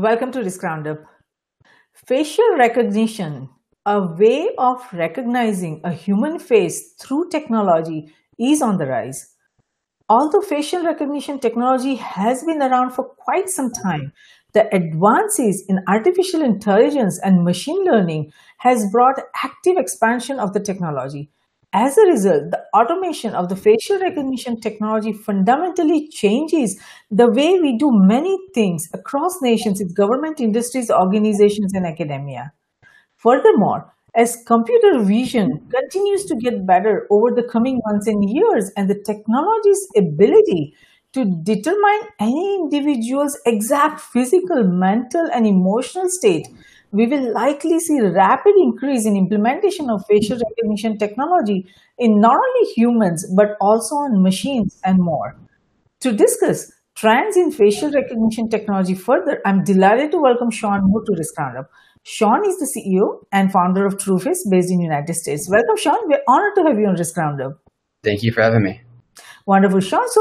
Welcome to Risk Roundup. Facial recognition, a way of recognizing a human face through technology, is on the rise. Although facial recognition technology has been around for quite some time, the advances in artificial intelligence and machine learning has brought active expansion of the technology. As a result, the automation of the facial recognition technology fundamentally changes the way we do many things across nations in government, industries, organizations, and academia. Furthermore, as computer vision continues to get better over the coming months and years, and the technology's ability to determine any individual's exact physical, mental, and emotional state, we will likely see rapid increase in implementation of facial recognition technology in not only humans, but also on machines and more. To discuss trends in facial recognition technology further, I'm delighted to welcome Sean Moore to Risk Roundup. Sean is the CEO and founder of Trueface based in the United States. Welcome, Sean. We're honored to have you on Risk Roundup. Thank you for having me. Wonderful, Sean. So,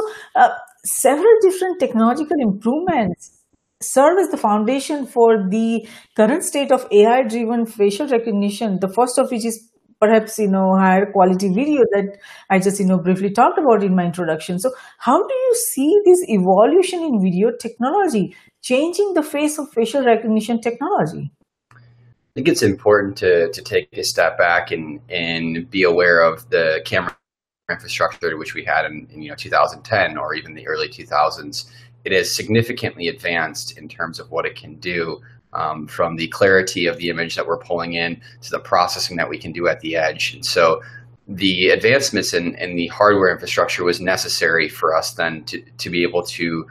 several different technological improvements serve as the foundation for the current state of AI-driven facial recognition, the first of which is perhaps, higher quality video that I just, briefly talked about in my introduction. So how do you see this evolution in video technology changing the face of facial recognition technology? I think it's important to take a step back and be aware of the camera infrastructure which we had in 2010 or even the early 2000s. It has significantly advanced in terms of what it can do, from the clarity of the image that we're pulling in to the processing that we can do at the edge. And so the advancements in the hardware infrastructure was necessary for us then to be able to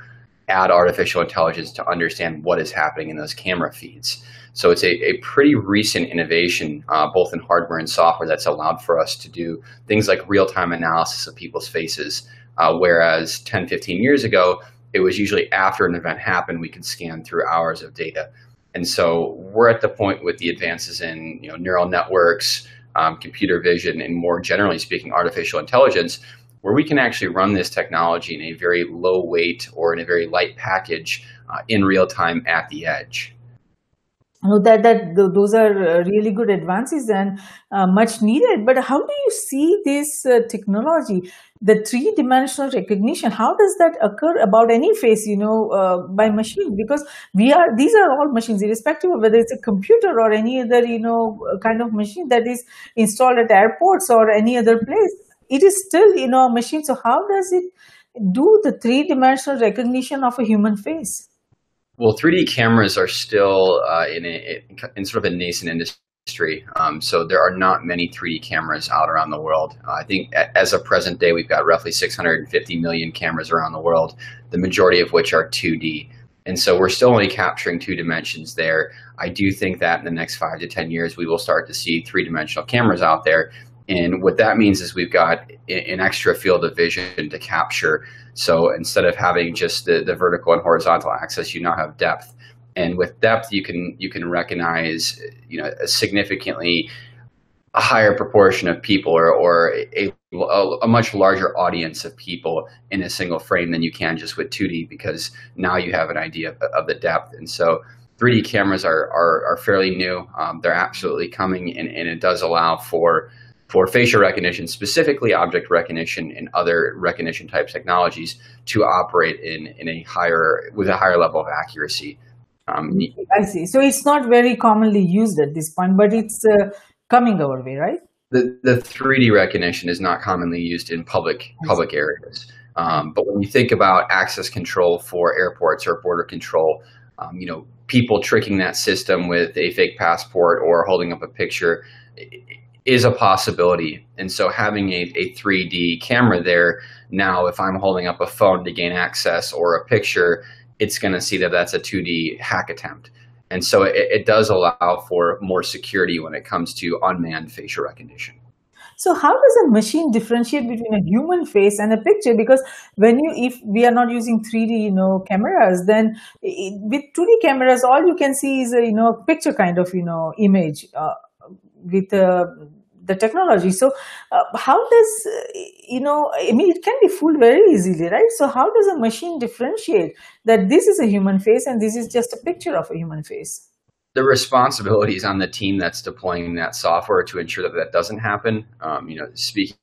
add artificial intelligence to understand what is happening in those camera feeds. So it's a pretty recent innovation, both in hardware and software, that's allowed for us to do things like real-time analysis of people's faces, whereas 10, 15 years ago, it was usually after an event happened, we could scan through hours of data. And so we're at the point with the advances in neural networks, computer vision, and more generally speaking, artificial intelligence, where we can actually run this technology in a very low weight or in a very light package in real time at the edge. Those are really good advances and much needed. But how do you see this technology, the three-dimensional recognition? How does that occur about any face, by machine? Because these are all machines, irrespective of whether it's a computer or any other, kind of machine that is installed at airports or any other place. It is still, a machine. So how does it do the three-dimensional recognition of a human face? Well, 3D cameras are still in sort of a nascent industry, so there are not many 3D cameras out around the world. I think as of present day, we've got roughly 650 million cameras around the world, the majority of which are 2D. And so we're still only capturing two dimensions there. I do think that in the next 5 to 10 years, we will start to see three-dimensional cameras out there. And what that means is we've got an extra field of vision to capture. So instead of having just the vertical and horizontal axis, you now have depth. And with depth, you can recognize a significantly higher proportion of people or a much larger audience of people in a single frame than you can just with 2D, because now you have an idea of the depth. And so 3D cameras are fairly new. They're absolutely coming, and it does allow for facial recognition, specifically object recognition and other recognition type technologies, to operate with a higher level of accuracy. I see. So it's not very commonly used at this point, but it's coming our way, right? The 3D recognition is not commonly used in public areas. But when you think about access control for airports or border control, people tricking that system with a fake passport or holding up a picture is a possibility. And so having a 3D camera there, now if I'm holding up a phone to gain access or a picture, it's going to see that that's a 2D hack attempt. And so it does allow for more security when it comes to unmanned facial recognition. So how does a machine differentiate between a human face and a picture? Because if we are not using 3D, cameras, then with 2D cameras, all you can see is a picture kind of, image with the technology. So how does, I mean, it can be fooled very easily, right? So how does a machine differentiate that this is a human face and this is just a picture of a human face? The responsibility is on the team that's deploying that software to ensure that that doesn't happen. Speaking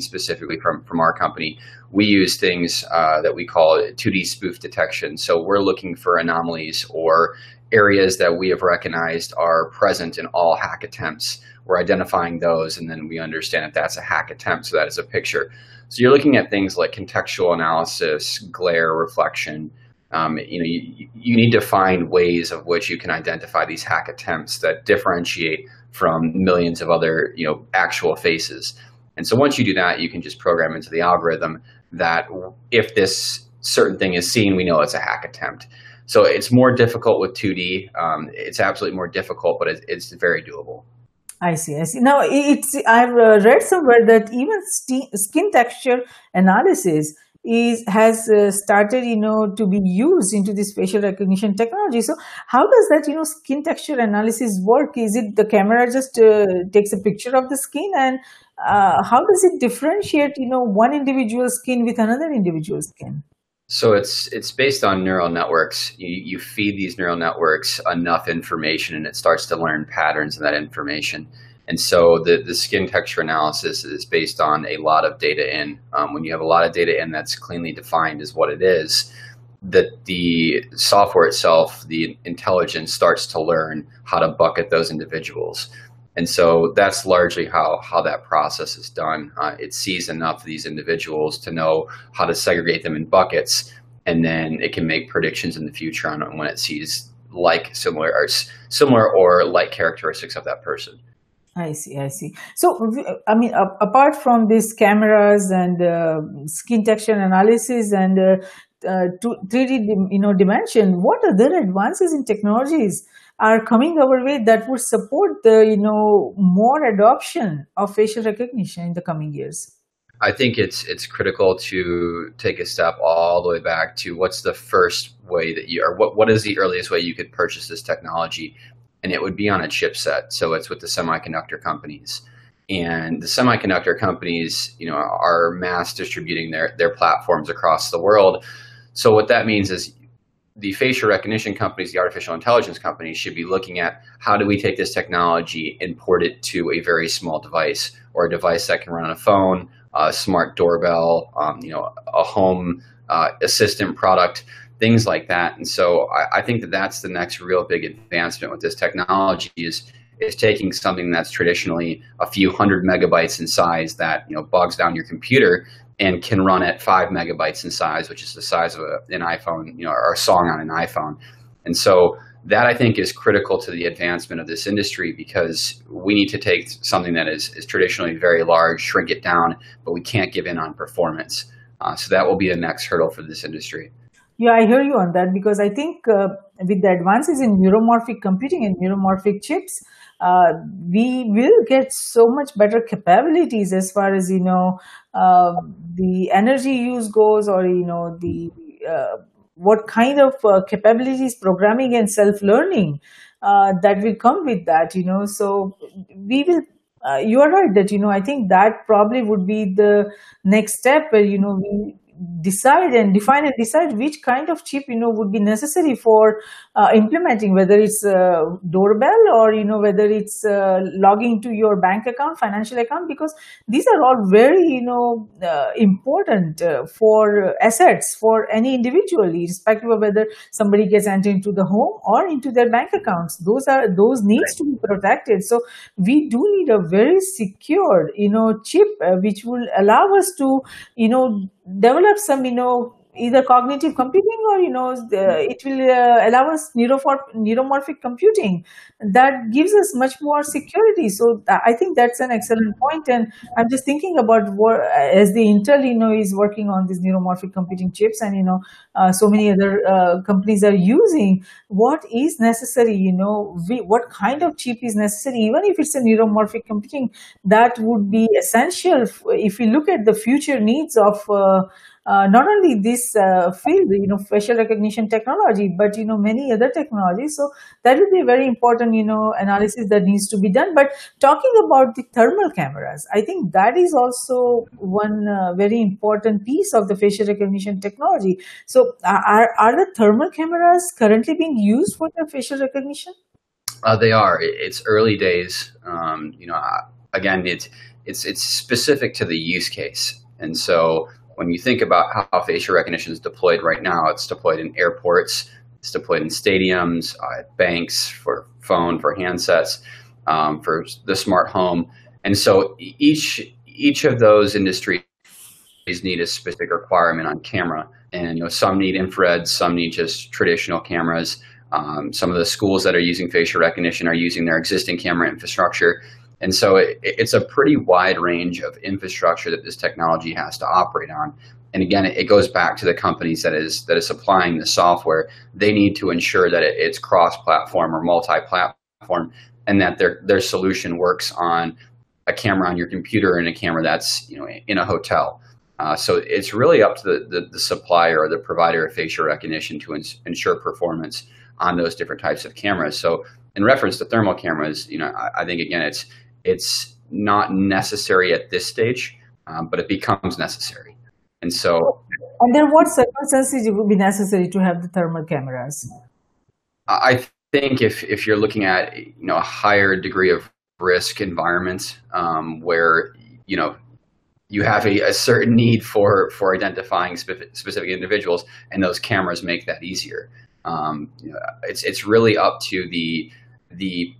specifically from our company, we use things that we call 2D spoof detection. So we're looking for anomalies or areas that we have recognized are present in all hack attempts. We're identifying those, and then we understand that that's a hack attempt, so that is a picture. So you're looking at things like contextual analysis, glare, reflection. You need to find ways of which you can identify these hack attempts that differentiate from millions of other, actual faces. And so once you do that, you can just program into the algorithm that if this certain thing is seen, we know it's a hack attempt. So it's more difficult with 2D. It's absolutely more difficult, but it's very doable. I see. Now, I've read somewhere that even skin texture analysis has started, to be used into this facial recognition technology. So how does that, skin texture analysis work? Is it the camera just takes a picture of the skin, and how does it differentiate, one individual's skin with another individual's skin? So it's based on neural networks. You feed these neural networks enough information, and it starts to learn patterns in that information. And so the skin texture analysis is based on a lot of data in. When you have a lot of data in that's cleanly defined is what it is, that the software itself, the intelligence, starts to learn how to bucket those individuals. And so that's largely how that process is done. It sees enough of these individuals to know how to segregate them in buckets, and then it can make predictions in the future on when it sees similar or like characteristics of that person. I see. So, I mean, apart from these cameras and skin texture analysis and 3D, dimension, what other advances in technologies are coming our way that would support the, more adoption of facial recognition in the coming years? I think it's critical to take a step all the way back to what's the first way that what is the earliest way you could purchase this technology? And it would be on a chipset. So it's with the semiconductor companies. And the semiconductor companies, are mass distributing their platforms across the world. So what that means is the facial recognition companies, the artificial intelligence companies, should be looking at how do we take this technology and port it to a very small device, or a device that can run on a phone, a smart doorbell, a home assistant product, things like that. And so I think that's the next real big advancement with this technology is taking something that's traditionally a few hundred megabytes in size that bogs down your computer and can run at 5 megabytes in size, which is the size of an iPhone, or a song on an iPhone. And so that, I think, is critical to the advancement of this industry, because we need to take something that is traditionally very large, shrink it down, but we can't give in on performance. So that will be the next hurdle for this industry. Yeah, I hear you on that, because I think with the advances in neuromorphic computing and neuromorphic chips, we will get so much better capabilities as far as, the energy use goes, or, what kind of capabilities, programming and self-learning that will come with that, So we will... you are right that, I think that probably would be the next step where, we decide and define and decide which kind of chip would be necessary for implementing, whether it's a doorbell or whether it's logging to your bank account, financial account, because these are all very important for assets for any individual, irrespective of whether somebody gets entered into the home or into their bank accounts. Those needs to be protected. So we do need a very secured chip which will allow us to develop some, either cognitive computing or, it will allow us neuromorphic computing that gives us much more security. So I think that's an excellent point. And I'm just thinking about what, as the Intel, is working on these neuromorphic computing chips, and, so many other companies are using, what is necessary, what kind of chip is necessary, even if it's a neuromorphic computing, that would be essential if we look at the future needs of not only this field, facial recognition technology, but, many other technologies. So that will be a very important, analysis that needs to be done. But talking about the thermal cameras, I think that is also one very important piece of the facial recognition technology. So are the thermal cameras currently being used for the facial recognition? They are. It's early days. Again, it's specific to the use case. And so when you think about how facial recognition is deployed right now, it's deployed in airports, it's deployed in stadiums, at banks, for phone, for handsets, for the smart home. And so each of those industries need a specific requirement on camera. And some need infrared, some need just traditional cameras. Some of the schools that are using facial recognition are using their existing camera infrastructure. And so it's a pretty wide range of infrastructure that this technology has to operate on. And again, it goes back to the companies that is supplying the software. They need to ensure that it's cross-platform or multi-platform, and that their solution works on a camera on your computer and a camera that's in a hotel. So it's really up to the supplier or the provider of facial recognition to ensure performance on those different types of cameras. So in reference to thermal cameras, I think, again, it's not necessary at this stage, but it becomes necessary. And so, and then what circumstances it would be necessary to have the thermal cameras? I think if you're looking at a higher degree of risk environment, where you have a certain need for identifying specific individuals, and those cameras make that easier. It's really up to the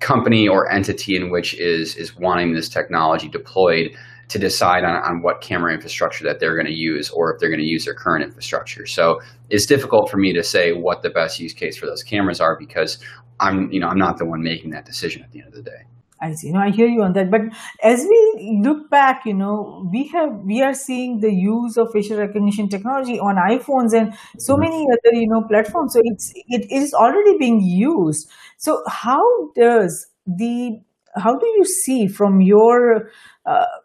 company or entity in which is wanting this technology deployed to decide on what camera infrastructure that they're going to use, or if they're going to use their current infrastructure. So it's difficult for me to say what the best use case for those cameras are, because I'm not the one making that decision at the end of the day. I see. No, I hear you on that. But as we look back, we are seeing the use of facial recognition technology on iPhones and so many other, platforms. So it is already being used. So how do you see, from your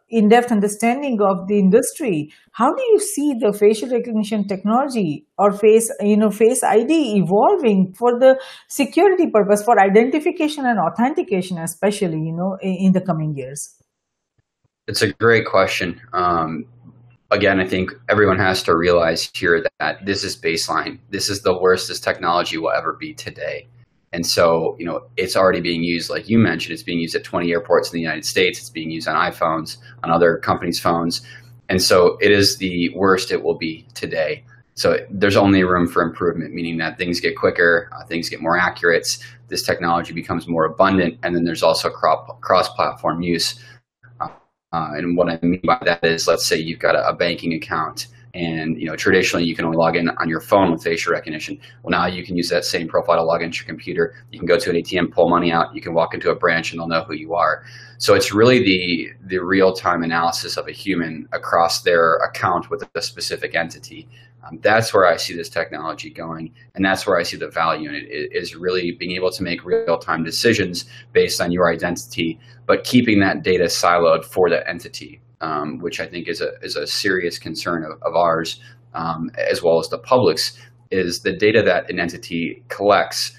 in-depth understanding of the industry, how do you see the facial recognition technology or face ID evolving for the security purpose, for identification and authentication, especially, in the coming years? It's a great question. Again, I think everyone has to realize here that this is baseline. This is the worst this technology will ever be today. And so, it's already being used, like you mentioned. It's being used at 20 airports in the United States. It's being used on iPhones, on other companies' phones. And so it is the worst it will be today. So there's only room for improvement, meaning that things get quicker, things get more accurate. This technology becomes more abundant. And then there's also cross-platform use. And what I mean by that is, let's say you've got a banking account. And traditionally, you can only log in on your phone with facial recognition. Well, now you can use that same profile to log into your computer. You can go to an ATM, pull money out. You can walk into a branch, and they'll know who you are. So it's really the real-time analysis of a human across their account with a specific entity. That's where I see this technology going, and that's where I see the value in it, is really being able to make real-time decisions based on your identity, but keeping that data siloed for that entity. Which I think is a serious concern of ours, as well as the public's, is the data that an entity collects.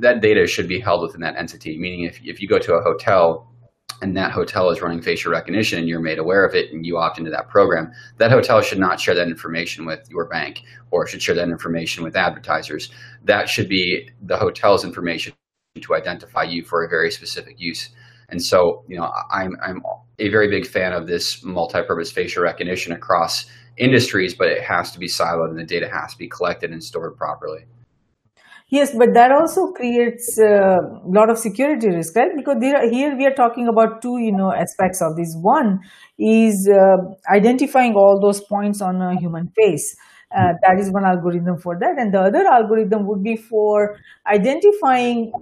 That data should be held within that entity, meaning if you go to a hotel and that hotel is running facial recognition and you're made aware of it and you opt into that program, that hotel should not share that information with your bank, or should share that information with advertisers. That should be the hotel's information to identify you for a very specific use. And so, I'm a very big fan of this multi-purpose facial recognition across industries, but it has to be siloed and the data has to be collected and stored properly. Yes, but that also creates a lot of security risk, right? Because here we are talking about two, aspects of this. One is identifying all those points on a human face. That is one algorithm for that. And the other algorithm would be for identifying,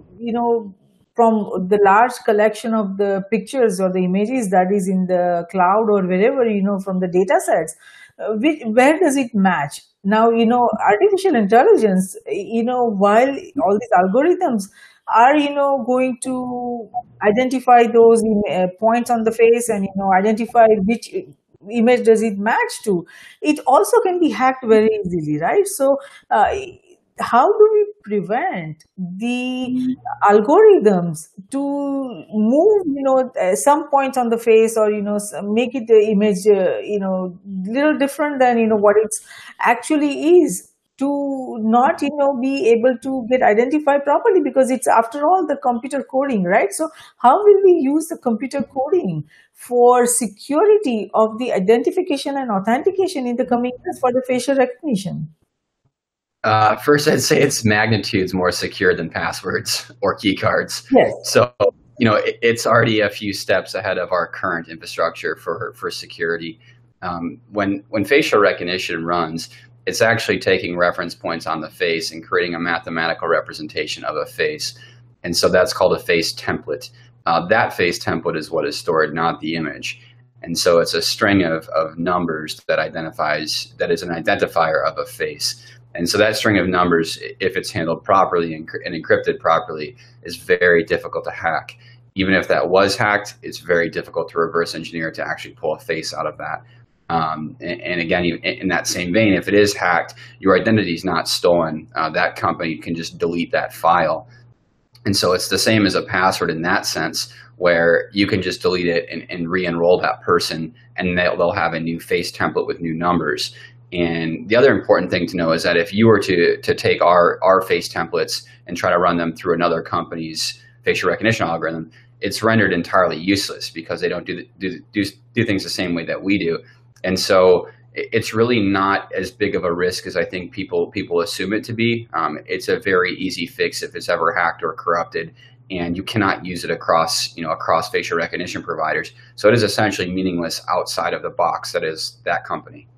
from the large collection of the pictures or the images that is in the cloud or wherever, from the data sets, where does it match? Now, artificial intelligence, while all these algorithms are, going to identify those points on the face and, identify which image does it match to? It also can be hacked very easily, right? So how do we prevent the algorithms to move, some points on the face, or, make it the image, little different than, what it's actually is, to not, be able to get identified properly, because it's, after all, the computer coding, right? So how will we use the computer coding for security of the identification and authentication in the coming years for the facial recognition? First, I'd say it's magnitudes more secure than passwords or key cards. Yes. So, it's already a few steps ahead of our current infrastructure for security. When facial recognition runs, it's actually taking reference points on the face and creating a mathematical representation of a face. And so that's called a face template. That face template is what is stored, not the image. And so it's a string of numbers that is an identifier of a face. And so that string of numbers, if it's handled properly and encrypted properly, is very difficult to hack. Even if that was hacked, it's very difficult to reverse engineer to actually pull a face out of that. And again, in that same vein, if it is hacked, your identity is not stolen. That company can just delete that file. And so it's the same as a password in that sense, where you can just delete it and re-enroll that person, and they'll have a new face template with new numbers. And the other important thing to know is that if you were to take our face templates and try to run them through another company's facial recognition algorithm, it's rendered entirely useless, because they don't do things the same way that we do. And so it's really not as big of a risk as I think people assume it to be. It's a very easy fix if it's ever hacked or corrupted, and you cannot use it across facial recognition providers. So it is essentially meaningless outside of the box that is that company.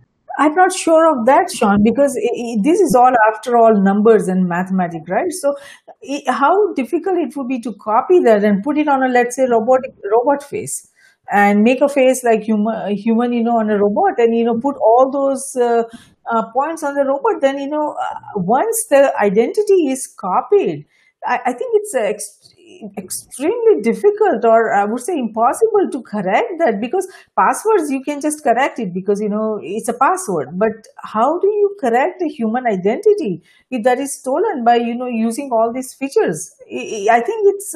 I'm not sure of that, Sean, because this is all, after all, numbers and mathematics, right? So how difficult it would be to copy that and put it on a, let's say, robot face, and make a face like human, on a robot, and, put all those points on the robot. Then, once the identity is copied, I think it's extremely difficult, or I would say impossible, to correct that, because passwords, you can just correct it because, it's a password. But how do you correct a human identity if that is stolen by, using all these features? I think it's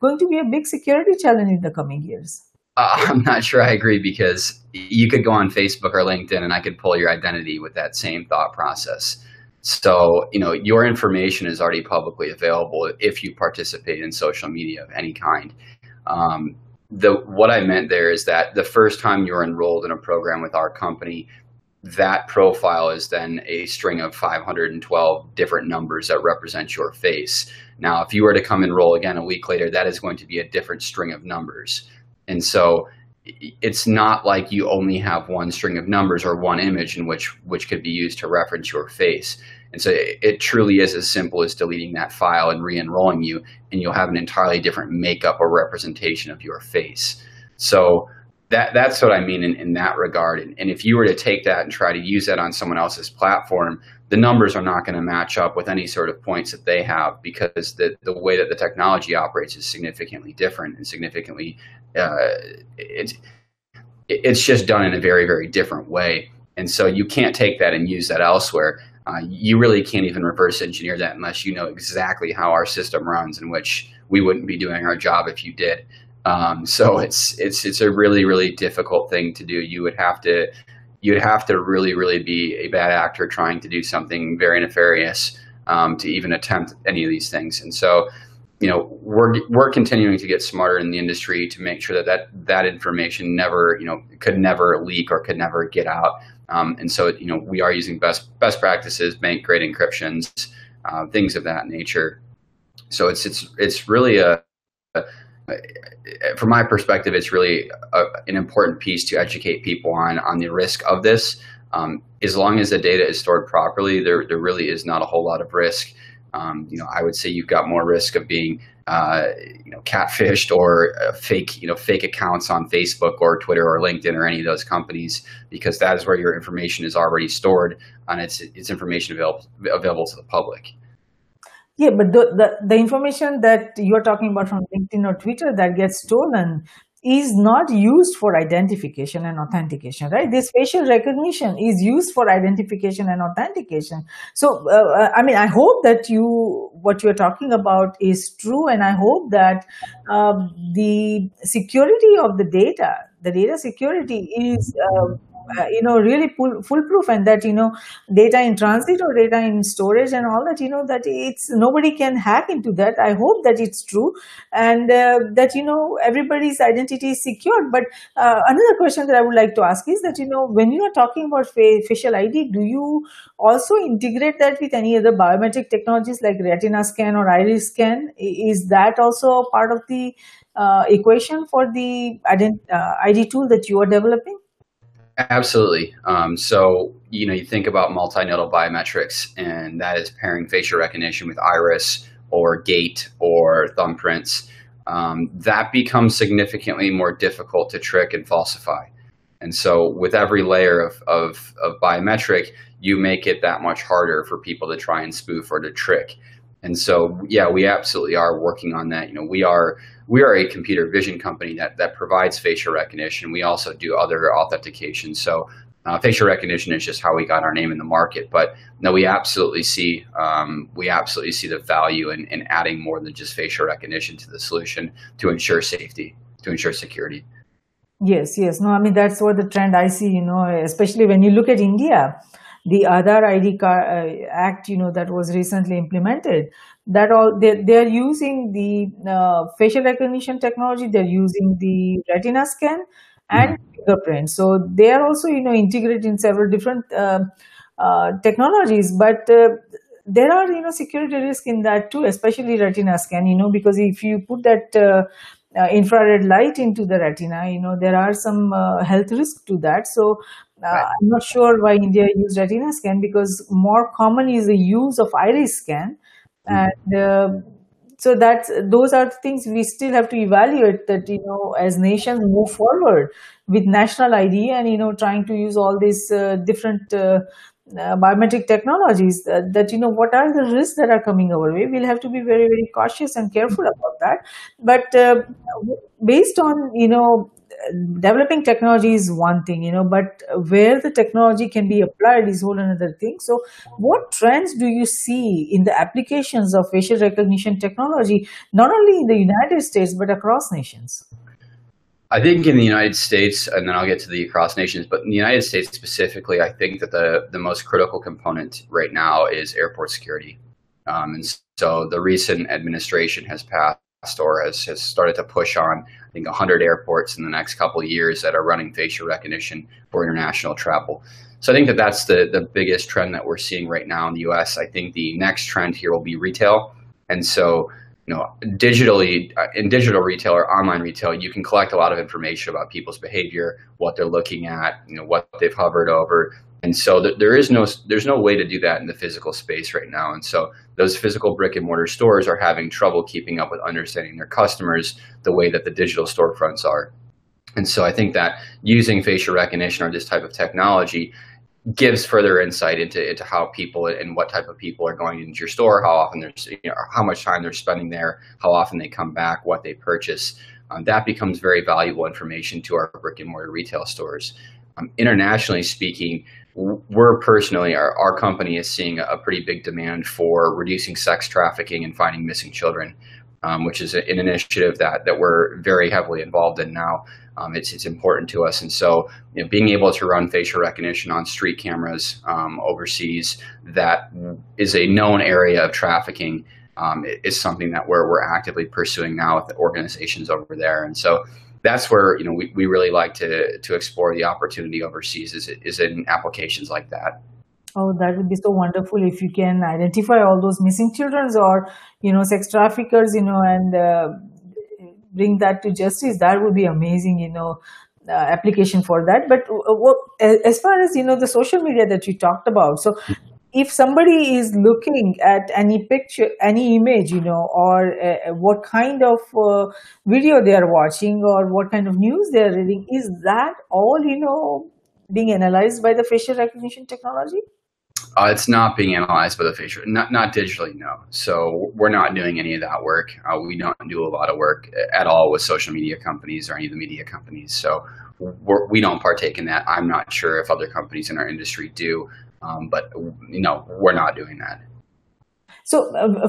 going to be a big security challenge in the coming years. I'm not sure I agree, because you could go on Facebook or LinkedIn and I could pull your identity with that same thought process. So, your information is already publicly available if you participate in social media of any kind. What I meant there is that the first time you're enrolled in a program with our company, that profile is then a string of 512 different numbers that represent your face. Now, if you were to come enroll again a week later, that is going to be a different string of numbers. And so it's not like you only have one string of numbers or one image in which could be used to reference your face. And so it truly is as simple as deleting that file and re-enrolling you, and you'll have an entirely different makeup or representation of your face. So that's what I mean in that regard. And if you were to take that and try to use that on someone else's platform, the numbers are not going to match up with any sort of points that they have, because the way that the technology operates is significantly different, and significantly it's just done in a very, very different way. And so you can't take that and use that elsewhere. You really can't even reverse engineer that unless you know exactly how our system runs, in which we wouldn't be doing our job if you did. So it's a really, really difficult thing to do. You'd have to really, really be a bad actor trying to do something very nefarious to even attempt any of these things. And so, we're continuing to get smarter in the industry to make sure that information never, could never leak or could never get out. And so, we are using best practices, bank-grade encryptions, things of that nature. So it's really from my perspective, it's really an important piece to educate people on the risk of this. As long as the data is stored properly, there really is not a whole lot of risk. I would say you've got more risk of being, catfished or fake accounts on Facebook or Twitter or LinkedIn or any of those companies, because that is where your information is already stored, and it's information available to the public. Yeah, but the information that you're talking about from LinkedIn or Twitter that gets stolen is not used for identification and authentication, right? This facial recognition is used for identification and authentication. So, I mean, I hope that what you're talking about is true, and I hope that the security of the data security is, really foolproof, and that, data in transit or data in storage and all that, that it's nobody can hack into that. I hope that it's true, and that, everybody's identity is secured. But another question that I would like to ask is that, when you are talking about facial ID, do you also integrate that with any other biometric technologies like retina scan or iris scan? Is that also part of the equation for the ID tool that you are developing? Absolutely. So, you think about multinodal biometrics, and that is pairing facial recognition with iris or gait or thumbprints. That becomes significantly more difficult to trick and falsify. And so with every layer of biometric, you make it that much harder for people to try and spoof or to trick. And so, yeah, we absolutely are working on that. We are a computer vision company that provides facial recognition. We also do other authentication. So facial recognition is just how we got our name in the market. But no, we absolutely see the value in adding more than just facial recognition to the solution to ensure safety, to ensure security. Yes, yes. No, I mean, that's what the trend I see, especially when you look at India. The Aadhaar ID Act, that was recently implemented, that all they're using the facial recognition technology, they're using the retina scan and fingerprint. So they are also, integrated in several different technologies, but there are, security risks in that too, especially retina scan, because if you put that infrared light into the retina, there are some health risks to that. So I'm not sure why India used retina scan, because more common is the use of iris scan. And so those are the things we still have to evaluate, that, as nations move forward with national ID and, trying to use all these different biometric technologies, that what are the risks that are coming our way. We'll have to be very, very cautious and careful about that. But based on, developing technology is one thing, but where the technology can be applied is whole another thing. So what trends do you see in the applications of facial recognition technology, not only in the United States, but across nations? I think in the United States, and then I'll get to the across nations, but in the United States specifically, I think that the most critical component right now is airport security. And so the recent administration has passed, or has started to push on, I think, 100 airports in the next couple of years that are running facial recognition for international travel. So I think that that's the biggest trend that we're seeing right now in the U.S. I think the next trend here will be retail. And so, digitally, in digital retail or online retail, you can collect a lot of information about people's behavior, what they're looking at, what they've hovered over. And so there's no way to do that in the physical space right now. And so those physical brick and mortar stores are having trouble keeping up with understanding their customers the way that the digital storefronts are. And so I think that using facial recognition or this type of technology gives further insight into how people and what type of people are going into your store, how often they're, how much time they're spending there, how often they come back, what they purchase. That becomes very valuable information to our brick and mortar retail stores. Internationally speaking, we're personally, our company is seeing a pretty big demand for reducing sex trafficking and finding missing children, which is an initiative that we're very heavily involved in now. It's important to us. And so being able to run facial recognition on street cameras overseas, that is a known area of trafficking, is something that we're actively pursuing now with the organizations over there. And so that's where we really like to explore the opportunity overseas is in applications like that. Oh, that would be so wonderful if you can identify all those missing children or sex traffickers, and bring that to justice. That would be amazing, application for that. But as far as the social media that you talked about, so. If somebody is looking at any picture, any image, or what kind of video they are watching or what kind of news they are reading, is that all, being analyzed by the facial recognition technology? It's not being analyzed by the facial, not digitally, no. So we're not doing any of that work. We don't do a lot of work at all with social media companies or any of the media companies. So we don't partake in that. I'm not sure if other companies in our industry do, but no, we're not doing that. So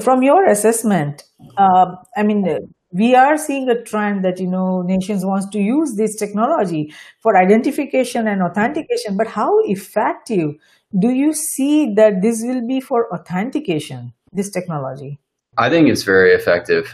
from your assessment, I mean, we are seeing a trend that, you know, nations wants to use this technology for identification and authentication, but how effective do you see that this will be for authentication, this technology? I think it's very effective,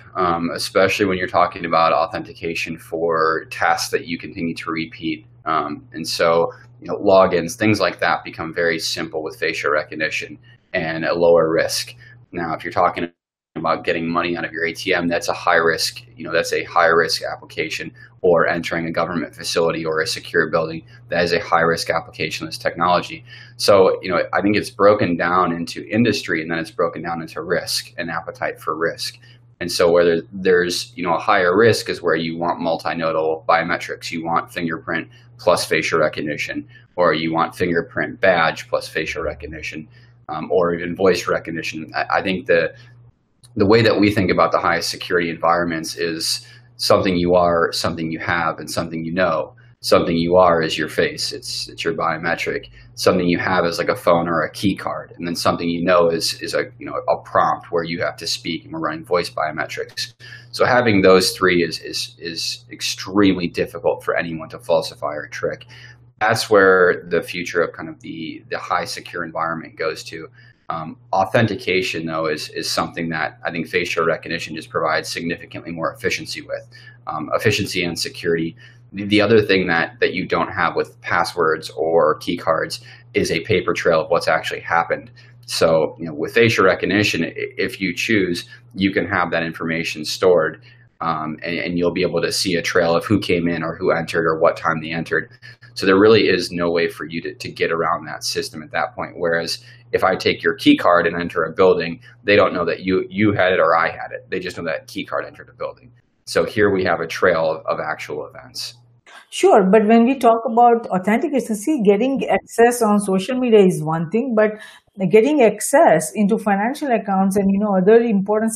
especially when you're talking about authentication for tasks that you continue to repeat. And so, you know, logins, things like that become very simple with facial recognition and a lower risk. Now, if you're talking about getting money out of your ATM, that's a high risk, you know, that's a high risk application, or entering a government facility or a secure building, that is a high risk application of this technology. So, you know, I think it's broken down into industry, and then it's broken down into risk and appetite for risk. And so whether there's, you know, a higher risk is where you want multinodal biometrics, you want fingerprint plus facial recognition, or you want fingerprint badge plus facial recognition, or even voice recognition. I think the way that we think about the highest security environments is something you are, something you have, and something you know. Something you are is your face, it's your biometric. Something you have is like a phone or a key card. And then something you know is a, you know, a prompt where you have to speak, and we're running voice biometrics. So having those three is extremely difficult for anyone to falsify or trick. That's where the future of kind of the high secure environment goes to. Authentication, though, is something that I think facial recognition just provides significantly more efficiency with. Efficiency and security. The other thing that you don't have with passwords or key cards is a paper trail of what's actually happened. So, you know, with facial recognition, if you choose, you can have that information stored, and you'll be able to see a trail of who came in or who entered or what time they entered. So there really is no way for you to get around that system at that point. Whereas if I take your key card and enter a building, they don't know that you had it or I had it. They just know that key card entered a building. So here we have a trail of actual events. Sure, but when we talk about authentication, see, getting access on social media is one thing, but getting access into financial accounts and, you know, other important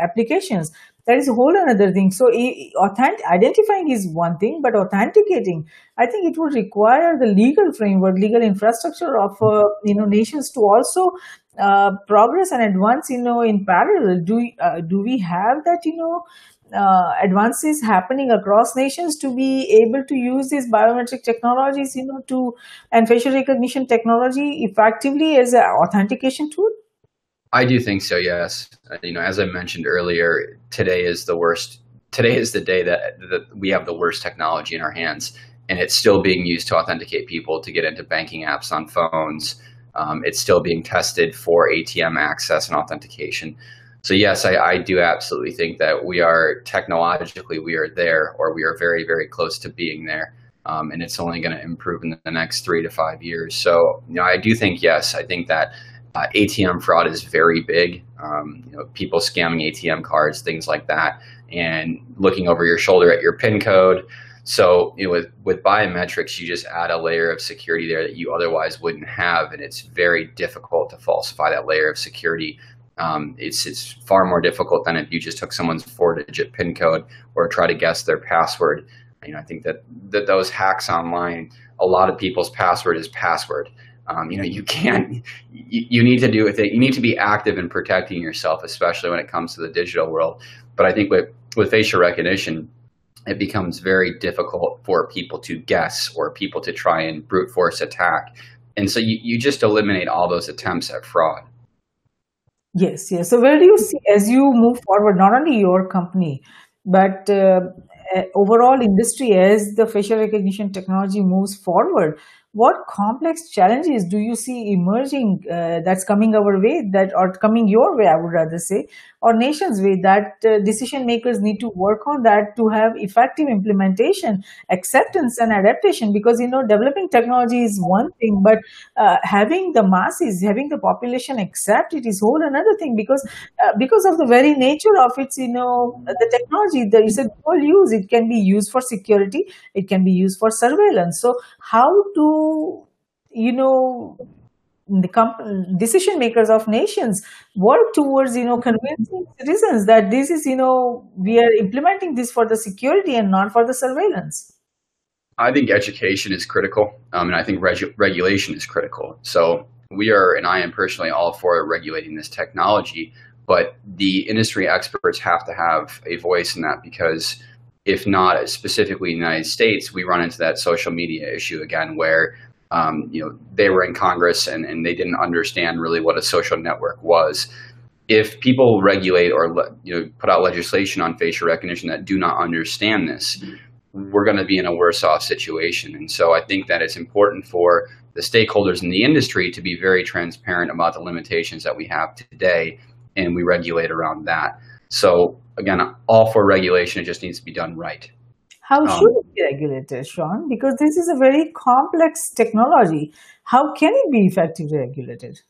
applications, that is a whole another thing. So identifying is one thing, but authenticating, I think it would require the legal framework, legal infrastructure of nations to also progress and advance, you know, in parallel. Do we have that, you know, advances happening across nations to be able to use these biometric technologies, you know, and facial recognition technology effectively as an authentication tool? I do think so, yes. You know, as I mentioned earlier, today is the day that we have the worst technology in our hands, and it's still being used to authenticate people to get into banking apps on phones. It's still being tested for ATM access and authentication. So yes, I do absolutely think that we are there, or we are very, very close to being there. And it's only going to improve in the next 3 to 5 years. So, you know, I do think, yes, I think that ATM fraud is very big. You know, people scamming ATM cards, things like that, and looking over your shoulder at your PIN code. So, you know, with biometrics, you just add a layer of security there that you otherwise wouldn't have. And it's very difficult to falsify that layer of security. It's far more difficult than if you just took someone's 4-digit PIN code or try to guess their password. You know, I think that those hacks online, a lot of people's password is password. You know, you need to do with it. You need to be active in protecting yourself, especially when it comes to the digital world. But I think with facial recognition, it becomes very difficult for people to guess or people to try and brute force attack. And so you just eliminate all those attempts at fraud. Yes. So where do you see, as you move forward, not only your company, but overall industry, as the facial recognition technology moves forward, what complex challenges do you see emerging that's coming our way, or coming your way, I would rather say, or nations' way, that decision makers need to work on that to have effective implementation, acceptance, and adaptation? Because, you know, developing technology is one thing, but having the masses, having the population accept it is whole another thing, because of the very nature of its, you know, the technology, there is a dual use. It can be used for security, it can be used for surveillance. So how to, you know, the decision makers of nations work towards, convincing citizens that this is, we are implementing this for the security and not for the surveillance. I think education is critical, and I think regulation is critical. So we are, and I am personally all for regulating this technology, but the industry experts have to have a voice in that, because if not, specifically in the United States, we run into that social media issue again, where they were in Congress and they didn't understand really what a social network was. If people regulate or put out legislation on facial recognition that do not understand this, we're going to be in a worse off situation. And so I think that it's important for the stakeholders in the industry to be very transparent about the limitations that we have today, and we regulate around that. So again, all for regulation, it just needs to be done right. How should it be regulated, Sean? Because this is a very complex technology. How can it be effectively regulated?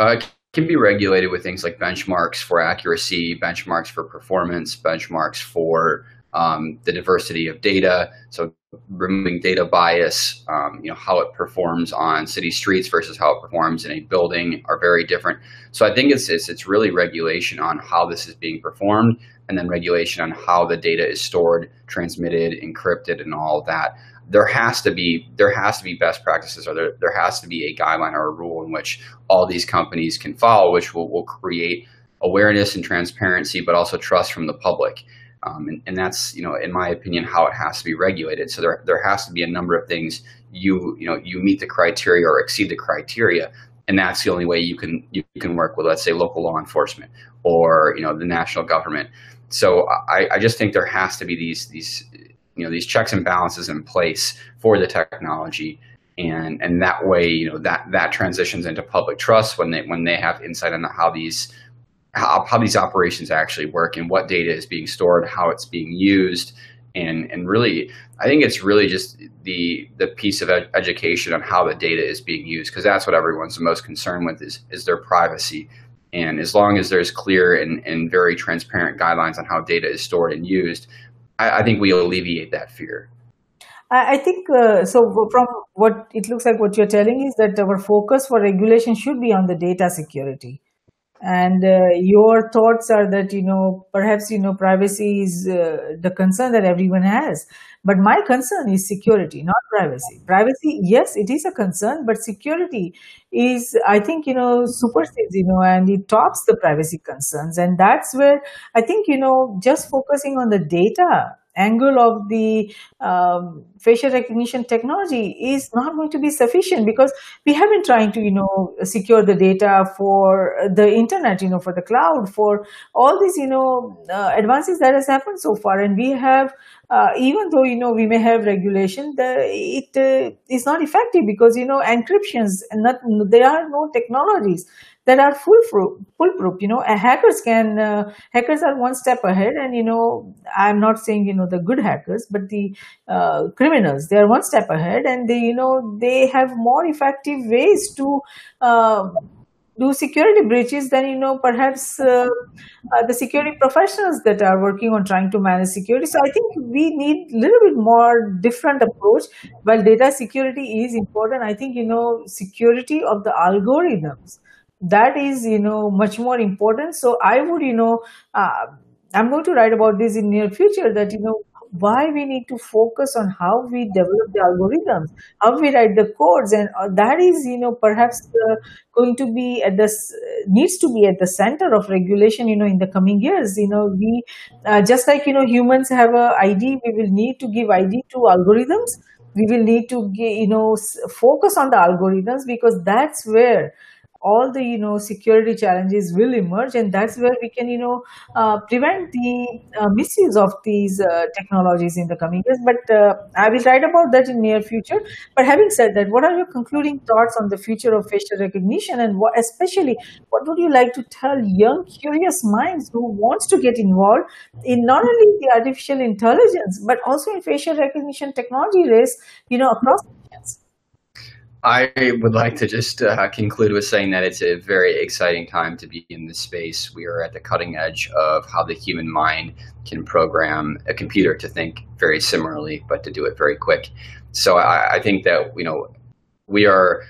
It can be regulated with things like benchmarks for accuracy, benchmarks for performance, benchmarks for the diversity of data. So removing data bias, how it performs on city streets versus how it performs in a building are very different. So I think it's really regulation on how this is being performed, and then regulation on how the data is stored, transmitted, encrypted, and all of that. There has to be best practices, or there has to be a guideline or a rule in which all these companies can follow, which will create awareness and transparency, but also trust from the public. And that's, in my opinion, how it has to be regulated. So there has to be a number of things. You meet the criteria or exceed the criteria, and that's the only way you can work with, let's say, local law enforcement or the national government. So I just think there has to be these checks and balances in place for the technology, and that way that transitions into public trust when they have insight into how these operations actually work and what data is being stored, how it's being used. And really, I think it's really just the piece of education on how the data is being used, because that's what everyone's the most concerned with is their privacy. And as long as there's clear and very transparent guidelines on how data is stored and used, I think we alleviate that fear. I think, so from what it looks like, what you're telling is that our focus for regulation should be on the data security. And your thoughts are that, perhaps, privacy is the concern that everyone has. But my concern is security, not privacy. Privacy, yes, it is a concern, but security is, I think, supersedes, and it tops the privacy concerns. And that's where I think, just focusing on the data angle of the facial recognition technology is not going to be sufficient, because we have been trying to, secure the data for the internet, for the cloud, for all these, advances that has happened so far. And we have, even though, we may have regulation, it is not effective because, encryptions, there are no technologies that are foolproof. Hackers are one step ahead, and I'm not saying the good hackers, but the criminals, they are one step ahead, and they they have more effective ways to do security breaches than perhaps the security professionals that are working on trying to manage security. So I think we need a little bit more different approach. While data security is important, I think security of the algorithms, that is, much more important. So I would, I'm going to write about this in near future, that, why we need to focus on how we develop the algorithms, how we write the codes. And that is, perhaps going to be needs to be at the center of regulation, in the coming years. We, just like, humans have a ID, we will need to give ID to algorithms. We will need to, focus on the algorithms, because that's where all the security challenges will emerge, and that's where we can prevent the misuse of these technologies in the coming years. But I will write about that in near future. But having said that, what are your concluding thoughts on the future of facial recognition, and what would you like to tell young curious minds who wants to get involved in not only the artificial intelligence but also in facial recognition technology race across? I would like to just conclude with saying that it's a very exciting time to be in this space. We are at the cutting edge of how the human mind can program a computer to think very similarly, but to do it very quick. So I think that, we are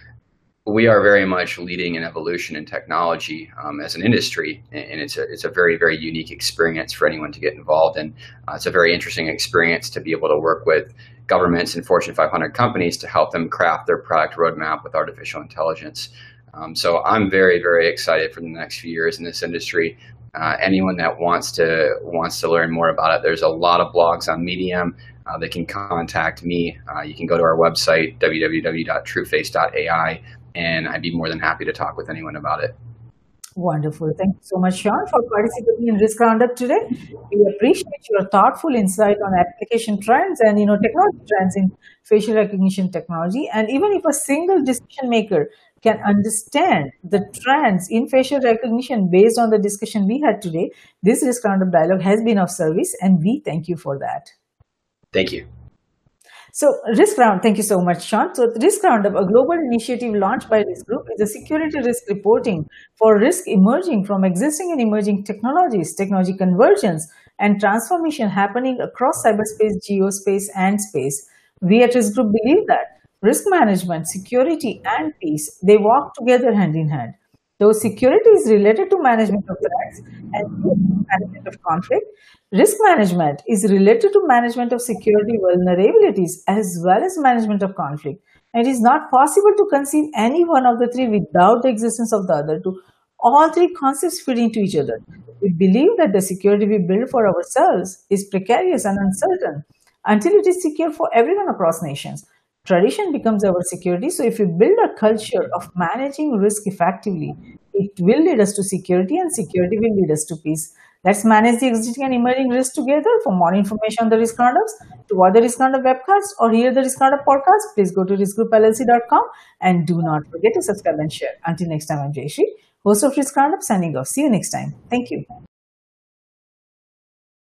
we are very much leading an evolution in technology as an industry, and it's a very, very unique experience for anyone to get involved in. It's a very interesting experience to be able to work with governments and Fortune 500 companies to help them craft their product roadmap with artificial intelligence. So I'm very, very excited for the next few years in this industry. Anyone that wants to learn more about it, there's a lot of blogs on Medium. They can contact me. You can go to our website, www.trueface.ai, and I'd be more than happy to talk with anyone about it. Wonderful. Thank you so much, Sean, for participating in Risk Roundup today. We appreciate your thoughtful insight on application trends and technology trends in facial recognition technology. And even if a single decision maker can understand the trends in facial recognition based on the discussion we had today, this Risk Roundup dialogue has been of service, and we thank you for that. Thank you. So Risk Roundup, thank you so much, Sean. So Risk Roundup, a global initiative launched by Risk Group, is a security risk reporting for risk emerging from existing and emerging technologies, technology convergence, and transformation happening across cyberspace, geospace, and space. We at Risk Group believe that risk management, security, and peace, they walk together hand in hand. Though security is related to management of threats and management of conflict, risk management is related to management of security vulnerabilities as well as management of conflict. And it is not possible to conceive any one of the three without the existence of the other two. All three concepts fit into each other. We believe that the security we build for ourselves is precarious and uncertain until it is secure for everyone across nations. Tradition becomes our security. So if we build a culture of managing risk effectively, it will lead us to security, and security will lead us to peace. Let's manage the existing and emerging risks together. For more information on the Risk Roundups, to watch the Risk Roundup webcast or hear the Risk Roundup podcast, please go to riskgroupllc.com, and do not forget to subscribe and share. Until next time, I'm Jay Shree, host of Risk Roundup, signing off. See you next time. Thank you.